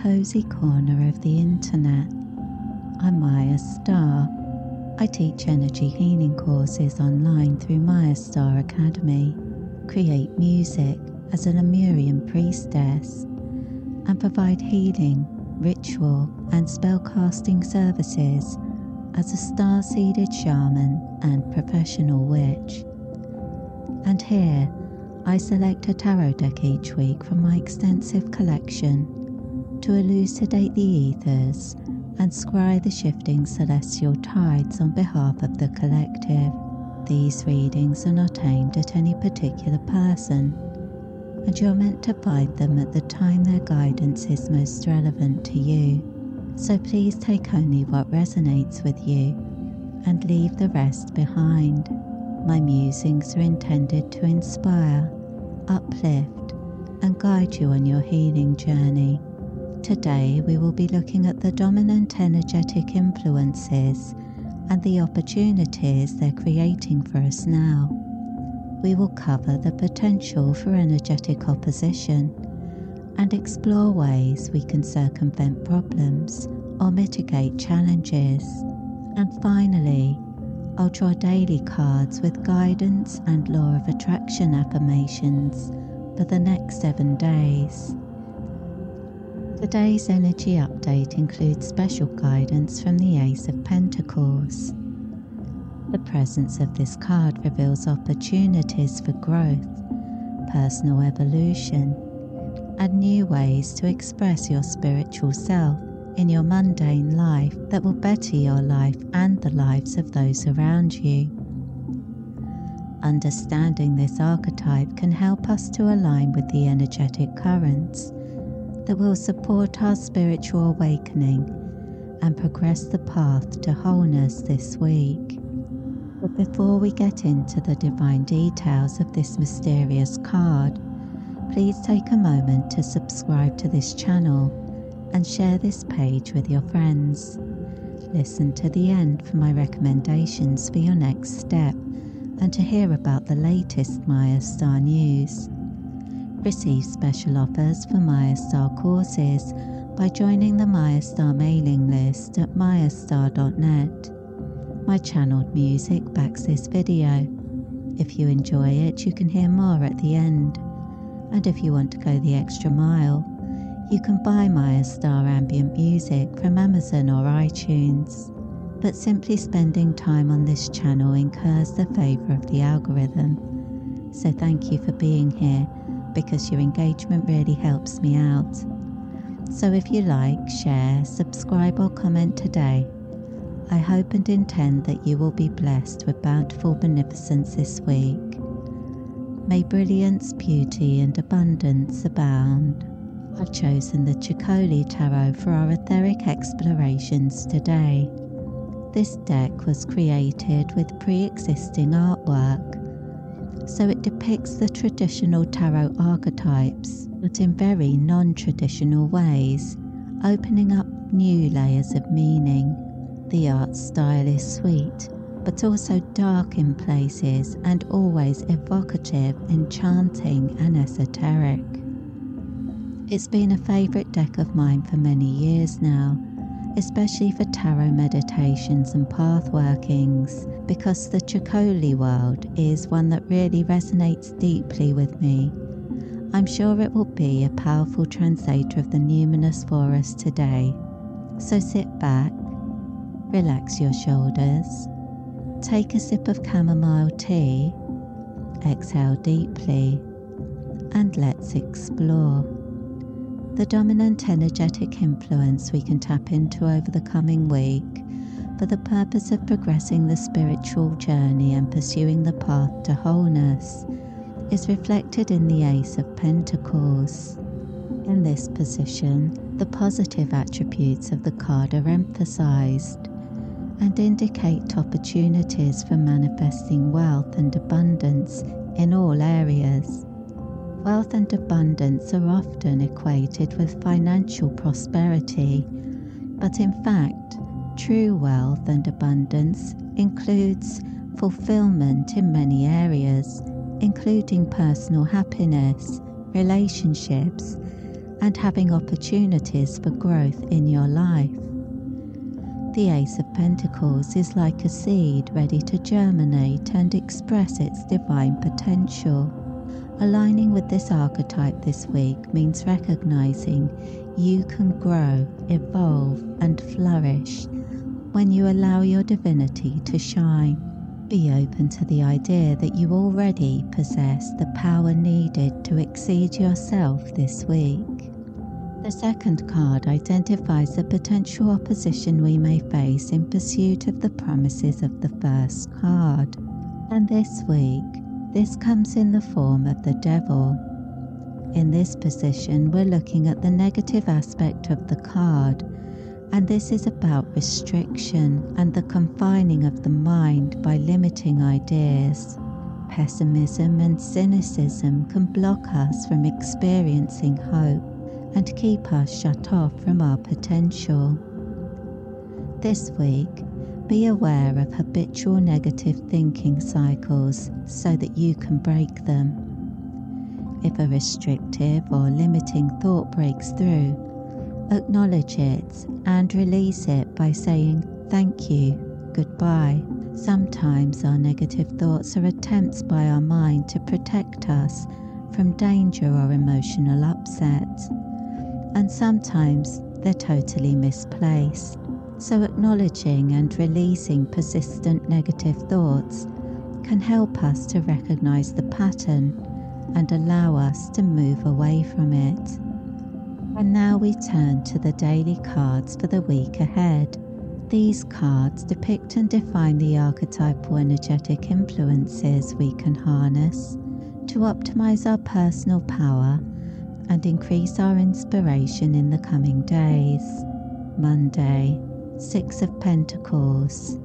cozy corner of the internet. I'm Maya Star. I teach energy healing courses online through Maya Star Academy, create music as a Lemurian priestess, and provide healing, ritual and spellcasting services as a star-seeded shaman and professional witch. And here, I select a tarot deck each week from my extensive collection to elucidate the ethers and scry the shifting celestial tides on behalf of the collective. These readings are not aimed at any particular person, and you're meant to find them at the time their guidance is most relevant to you. So please take only what resonates with you and leave the rest behind. My musings are intended to inspire, uplift, and guide you on your healing journey. Today we will be looking at the dominant energetic influences and the opportunities they're creating for us now. We will cover the potential for energetic opposition and explore ways we can circumvent problems or mitigate challenges. And finally, I'll draw daily cards with guidance and law of attraction affirmations for the next 7 days. Today's energy update includes special guidance from the Ace of Pentacles. The presence of this card reveals opportunities for growth, personal evolution, and new ways to express your spiritual self in your mundane life that will better your life and the lives of those around you. Understanding this archetype can help us to align with the energetic currents that will support our spiritual awakening and progress the path to wholeness this week. But before we get into the divine details of this mysterious card, please take a moment to subscribe to this channel and share this page with your friends. Listen to the end for my recommendations for your next step and to hear about the latest Maya Star news. Receive special offers for Maya Star courses by joining the Maya Star mailing list at mayastar.net. My channeled music backs this video. If you enjoy it, you can hear more at the end. And if you want to go the extra mile, you can buy Maya Star ambient music from Amazon or iTunes, but simply spending time on this channel incurs the favour of the algorithm. So thank you for being here, because your engagement really helps me out. So if you like, share, subscribe or comment today. I hope and intend that you will be blessed with bountiful beneficence this week. May brilliance, beauty and abundance abound. I've chosen the Chikoli Tarot for our etheric explorations today. This deck was created with pre-existing artwork, so it depicts the traditional tarot archetypes, but in very non-traditional ways, opening up new layers of meaning. The art style is sweet, but also dark in places and always evocative, enchanting and esoteric. It's been a favourite deck of mine for many years now, especially for tarot meditations and path workings, because the Chikoli world is one that really resonates deeply with me. I'm sure it will be a powerful translator of the numinous for us today. So sit back, relax your shoulders, take a sip of chamomile tea, exhale deeply, and let's explore. The dominant energetic influence we can tap into over the coming week for the purpose of progressing the spiritual journey and pursuing the path to wholeness is reflected in the Ace of Pentacles. In this position, the positive attributes of the card are emphasized and indicate opportunities for manifesting wealth and abundance in all areas. Wealth and abundance are often equated with financial prosperity, but in fact, true wealth and abundance includes fulfillment in many areas, including personal happiness, relationships, and having opportunities for growth in your life. The Ace of Pentacles is like a seed ready to germinate and express its divine potential. Aligning with this archetype this week means recognizing you can grow, evolve, and flourish when you allow your divinity to shine. Be open to the idea that you already possess the power needed to exceed yourself this week. The second card identifies the potential opposition we may face in pursuit of the promises of the first card. And this week, this comes in the form of the Devil. In this position, we're looking at the negative aspect of the card, and this is about restriction and the confining of the mind by limiting ideas. Pessimism and cynicism can block us from experiencing hope and keep us shut off from our potential. This week, be aware of habitual negative thinking cycles so that you can break them. If a restrictive or limiting thought breaks through, acknowledge it and release it by saying thank you, goodbye. Sometimes our negative thoughts are attempts by our mind to protect us from danger or emotional upset, and sometimes they're totally misplaced. So acknowledging and releasing persistent negative thoughts can help us to recognize the pattern and allow us to move away from it. And now we turn to the daily cards for the week ahead. These cards depict and define the archetypal energetic influences we can harness to optimize our personal power and increase our inspiration in the coming days. Monday, Six of Pentacles.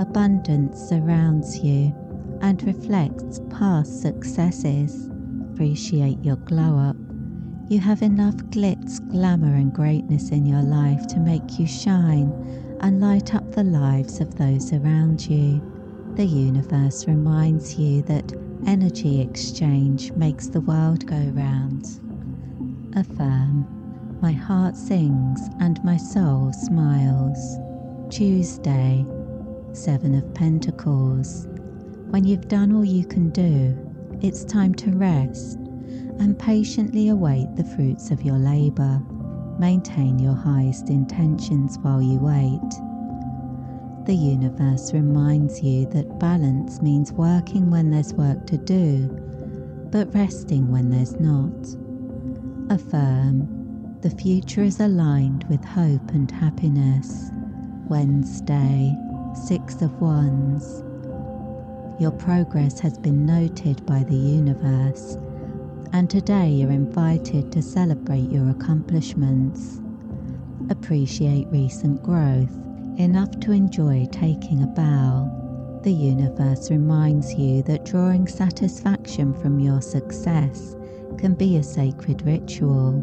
Abundance surrounds you and reflects past successes. Appreciate your glow-up. You have enough glitz, glamour and greatness in your life to make you shine and light up the lives of those around you. The universe reminds you that energy exchange makes the world go round. Affirm, my heart sings and my soul smiles. Tuesday, Seven of Pentacles. When you've done all you can do, it's time to rest and patiently await the fruits of your labour. Maintain your highest intentions while you wait. The universe reminds you that balance means working when there's work to do, but resting when there's not. Affirm, the future is aligned with hope and happiness. Wednesday, Six of Wands. Your progress has been noted by the universe, and today you're invited to celebrate your accomplishments. Appreciate recent growth, enough to enjoy taking a bow. The universe reminds you that drawing satisfaction from your success can be a sacred ritual.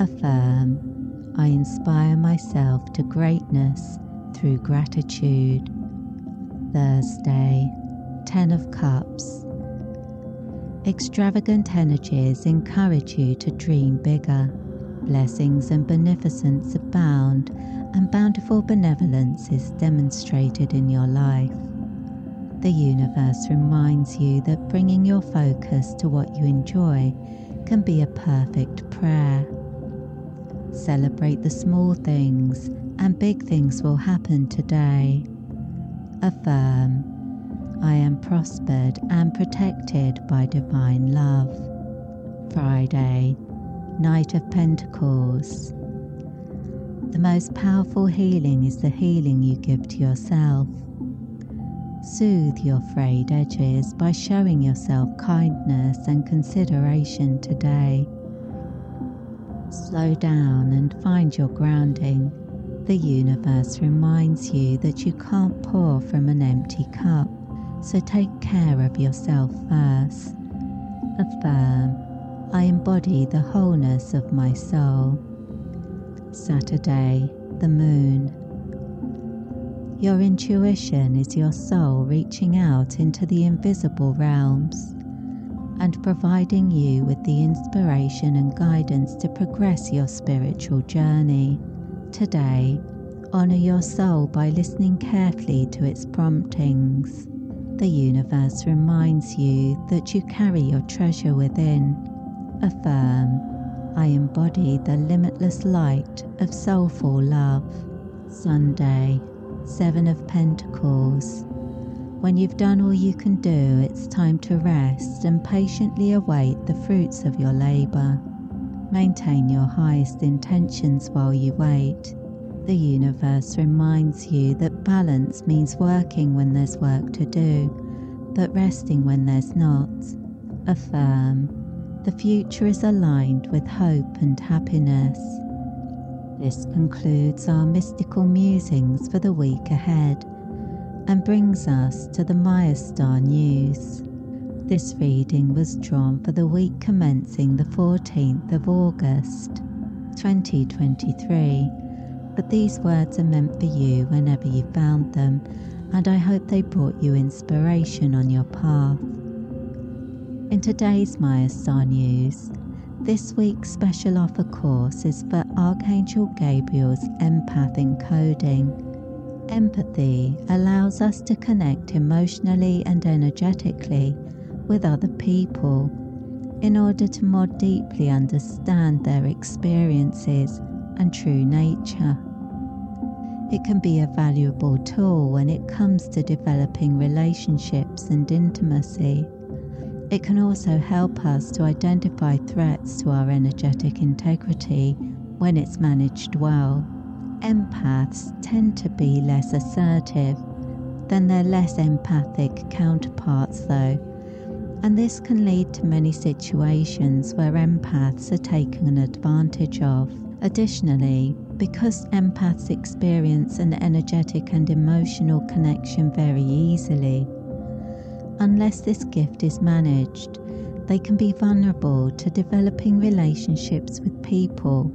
Affirm, I inspire myself to greatness through gratitude. Thursday, Ten of Cups. Extravagant energies encourage you to dream bigger. Blessings and beneficence abound, and bountiful benevolence is demonstrated in your life. The universe reminds you that bringing your focus to what you enjoy can be a perfect prayer. Celebrate the small things, and big things will happen today. Affirm, I am prospered and protected by divine love. Friday, Night of Pentacles. The most powerful healing is the healing you give to yourself. Soothe your frayed edges by showing yourself kindness and consideration today. Slow down and find your grounding. The universe reminds you that you can't pour from an empty cup, so take care of yourself first. Affirm, I embody the wholeness of my soul. Saturday, the Moon. Your intuition is your soul reaching out into the invisible realms. and providing you with the inspiration and guidance to progress your spiritual journey. Today, honor your soul by listening carefully to its promptings. The universe reminds you that you carry your treasure within. Affirm, I embody the limitless light of soulful love. Sunday, Seven of Pentacles. When you've done all you can do, it's time to rest and patiently await the fruits of your labor. Maintain your highest intentions while you wait. The universe reminds you that balance means working when there's work to do, but resting when there's not. Affirm, the future is aligned with hope and happiness. This concludes our mystical musings for the week ahead and brings us to the Maya Star News. This reading was drawn for the week commencing the 14th of August, 2023. But these words are meant for you whenever you found them, and I hope they brought you inspiration on your path. In today's Maya Star News, this week's special offer course is for Archangel Gabriel's Empath Encoding. Empathy allows us to connect emotionally and energetically with other people in order to more deeply understand their experiences and true nature. It can be a valuable tool when it comes to developing relationships and intimacy. It can also help us to identify threats to our energetic integrity when it's managed well. Empaths tend to be less assertive than their less empathic counterparts though, and this can lead to many situations where empaths are taken advantage of. Additionally, because empaths experience an energetic and emotional connection very easily, unless this gift is managed, they can be vulnerable to developing relationships with people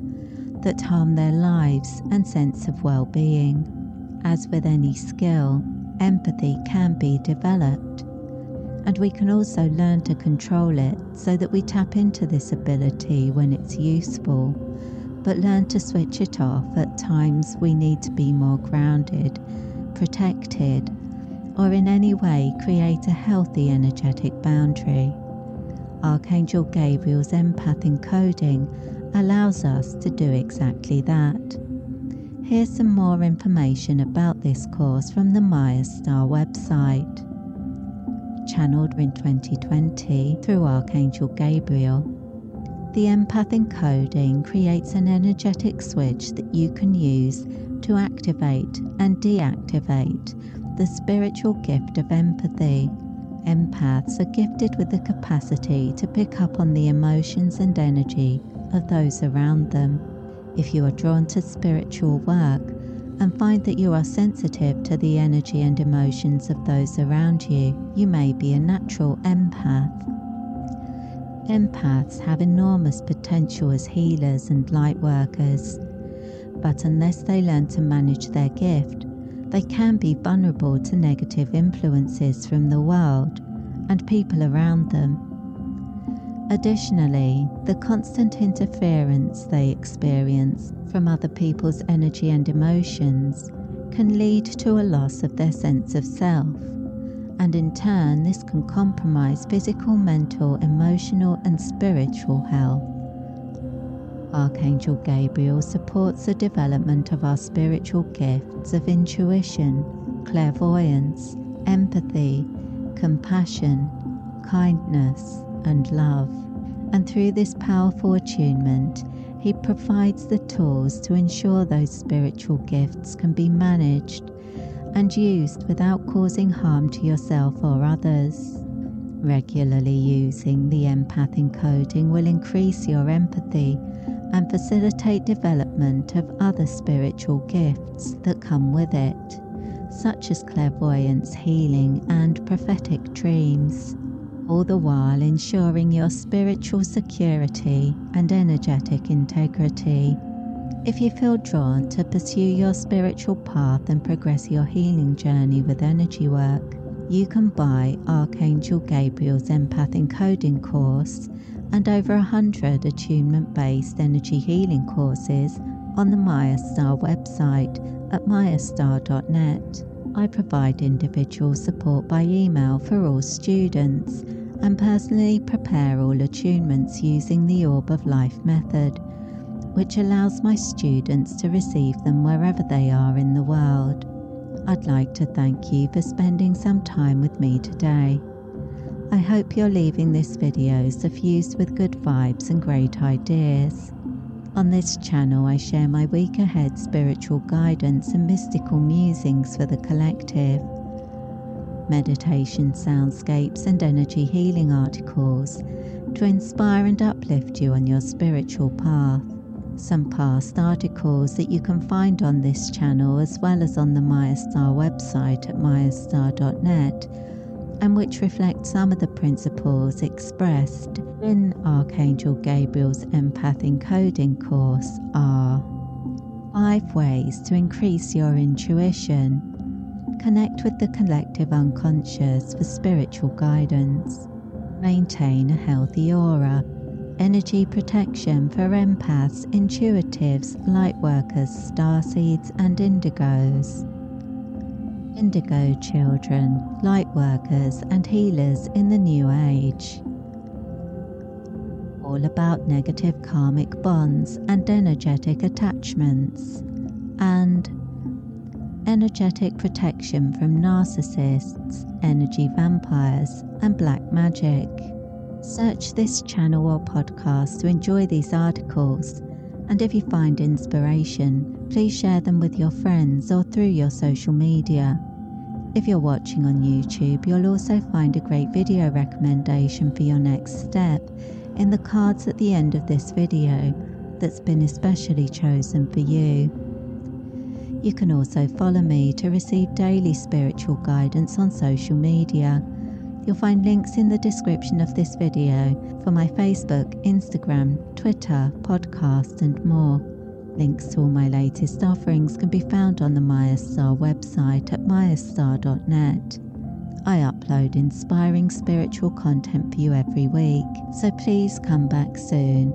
that harm their lives and sense of well-being. As with any skill, empathy can be developed, and we can also learn to control it so that we tap into this ability when it's useful, but learn to switch it off at times we need to be more grounded, protected, or in any way create a healthy energetic boundary. Archangel Gabriel's Empath Encoding allows us to do exactly that. Here's some more information about this course from the Maya Star website. Channeled in 2020 through Archangel Gabriel, the Empath Encoding creates an energetic switch that you can use to activate and deactivate the spiritual gift of empathy. Empaths are gifted with the capacity to pick up on the emotions and energy of those around them. If you are drawn to spiritual work and find that you are sensitive to the energy and emotions of those around you, you may be a natural empath. Empaths have enormous potential as healers and light workers, but unless they learn to manage their gift, they can be vulnerable to negative influences from the world and people around them. Additionally, the constant interference they experience from other people's energy and emotions can lead to a loss of their sense of self, and in turn this can compromise physical, mental, emotional and spiritual health. Archangel Gabriel supports the development of our spiritual gifts of intuition, clairvoyance, empathy, compassion, kindness and love, and through this powerful attunement he provides the tools to ensure those spiritual gifts can be managed and used without causing harm to yourself or others. Regularly using the Empath Encoding will increase your empathy and facilitate development of other spiritual gifts that come with it, such as clairvoyance, healing and prophetic dreams, all the while ensuring your spiritual security and energetic integrity. If you feel drawn to pursue your spiritual path and progress your healing journey with energy work, you can buy Archangel Gabriel's Empath Encoding course and over 100 attunement-based energy healing courses on the Maya Star website at mayastar.net. I provide individual support by email for all students and personally prepare all attunements using the Orb of Life method, which allows my students to receive them wherever they are in the world. I'd like to thank you for spending some time with me today. I hope you're leaving this video suffused with good vibes and great ideas. On this channel, I share my week ahead spiritual guidance and mystical musings for the collective, meditation soundscapes and energy healing articles to inspire and uplift you on your spiritual path. Some past articles that you can find on this channel as well as on the Maya Star website at mayastar.net, and which reflect some of the principles expressed in Archangel Gabriel's Empath Encoding course are: 5 ways to increase your intuition. Connect with the collective unconscious for spiritual guidance. Maintain a healthy aura. Energy protection for empaths, intuitives, lightworkers, starseeds and indigos. Indigo children, lightworkers and healers in the new age. All about negative karmic bonds and energetic attachments. And energetic protection from narcissists, energy vampires and black magic. Search this channel or podcast to enjoy these articles, and if you find inspiration, please share them with your friends or through your social media. If you're watching on YouTube, you'll also find a great video recommendation for your next step in the cards at the end of this video that's been especially chosen for you. You can also follow me to receive daily spiritual guidance on social media. You'll find links in the description of this video for my Facebook, Instagram, Twitter, podcast and more. Links to all my latest offerings can be found on the Maya Star website at mayastar.net. I upload inspiring spiritual content for you every week, so please come back soon.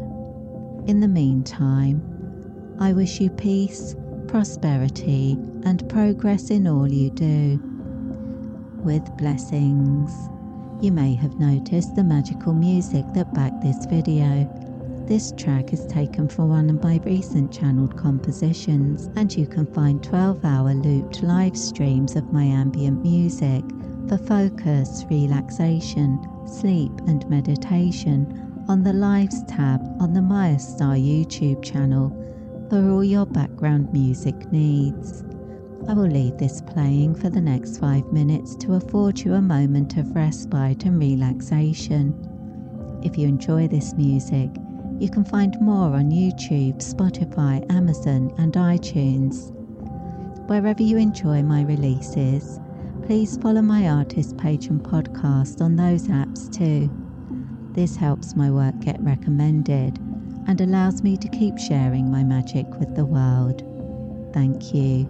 In the meantime, I wish you peace, prosperity and progress in all you do. With blessings. You may have noticed the magical music that backed this video. This track is taken from one of my recent channeled compositions, and you can find 12-hour looped live streams of my ambient music for focus, relaxation, sleep and meditation on the Lives tab on the Maya Star YouTube channel for all your background music needs. I will leave this playing for the next 5 minutes to afford you a moment of respite and relaxation. If you enjoy this music, you can find more on YouTube, Spotify, Amazon and iTunes. Wherever you enjoy my releases, please follow my artist page and podcast on those apps too. This helps my work get recommended and allows me to keep sharing my magic with the world. Thank you.